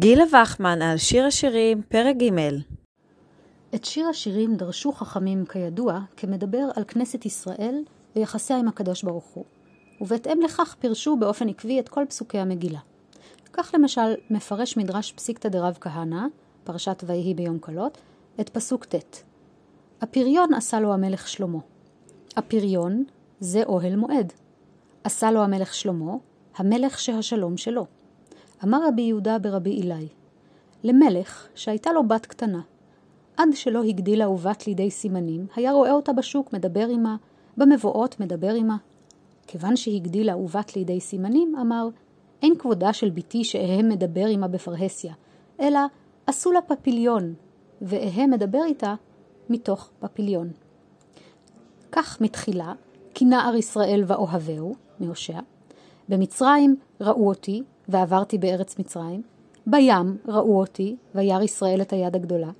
גילה וחמן על שיר השירים, פרק ג'. את שיר השירים דרשו חכמים כידוע כמדבר על כנסת ישראל ויחסיה עם הקדוש ברוך הוא, ובהתאם לכך פירשו באופן עקבי את כל פסוקי המגילה. כך למשל מפרש מדרש פסיקת דרב קהנה, פרשת ויהי ביום קלות, את פסוק ת'. הפריון עשה לו המלך שלמה. הפריון זה אוהל מועד. עשה לו המלך שלמה, המלך שהשלום שלו. אמר רבי יהודה ברבי אליי, למלך שהייתה לו בת קטנה, עד שלא הגדילה ובת לידי סימנים, היה רואה אותה בשוק מדבר עמה, במבואות מדבר עמה. כיוון שהגדילה ובת לידי סימנים, אמר, אין כבודה של ביתי שאהם מדבר עמה בפרהסיה, אלא עשו לה פפיליון, ואהם מדבר איתה מתוך פפיליון. כך מתחילה, כי נער ישראל ואוהבהו, מהושע, במצרים ראו אותי, ועברתי בארץ מצרים, בים ראו אותי, וירא ישראל את היד הגדולה,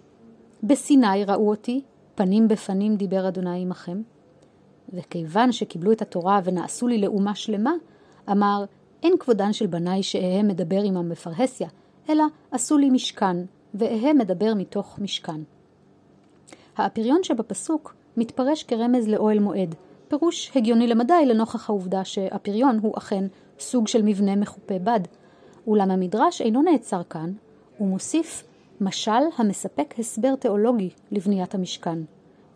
בסיני ראו אותי, פנים בפנים דיבר אדוני עמכם. וכיוון שקיבלו את התורה ונעשו לי לאומה שלמה, אמר, אין כבודן של בני שאהם מדבר עמם בפרהסיה, אלא עשו לי משכן, ואהם מדבר מתוך משכן. האפיריון שבפסוק מתפרש כרמז לאוהל מועד, פירוש הגיוני למדי לנוכח העובדה שהפיריון הוא אכן סוג של מבנה מחופה בד. אולם המדרש אינו נעצר כאן, הוא מוסיף משל המספק הסבר תיאולוגי לבניית המשכן.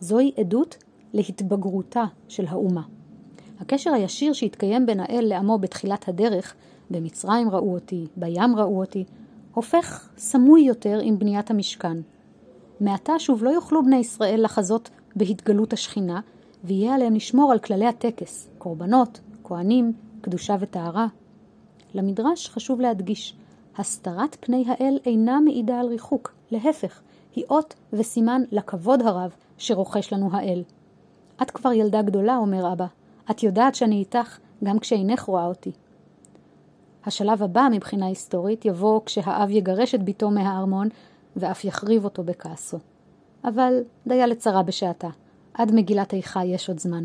זוהי עדות להתבגרותה של האומה. הקשר הישיר שהתקיים בין האל לעמו בתחילת הדרך, במצרים ראו אותי, בים ראו אותי, הופך סמוי יותר עם בניית המשכן. מעתה שוב לא יוכלו בני ישראל לחזות בהתגלות השכינה, ויהיה עליהם לשמור על כללי הטקס, קורבנות, כהנים, קדושה וטהרה. למדרש חשוב להדגיש, הסתרת פני האל אינה מעידה על ריחוק, להפך, היא אות וסימן לכבוד הרב שרוכש לנו האל. את כבר ילדה גדולה, אומר אבא, את יודעת שאני איתך גם כשאינך רואה אותי. השלב הבא מבחינה היסטורית יבוא כשהאב יגרש את ביתו מהארמון ואף יחריב אותו בכעסו. אבל דיה לצרה בשעתה, עד מגילת איכה יש עוד זמן.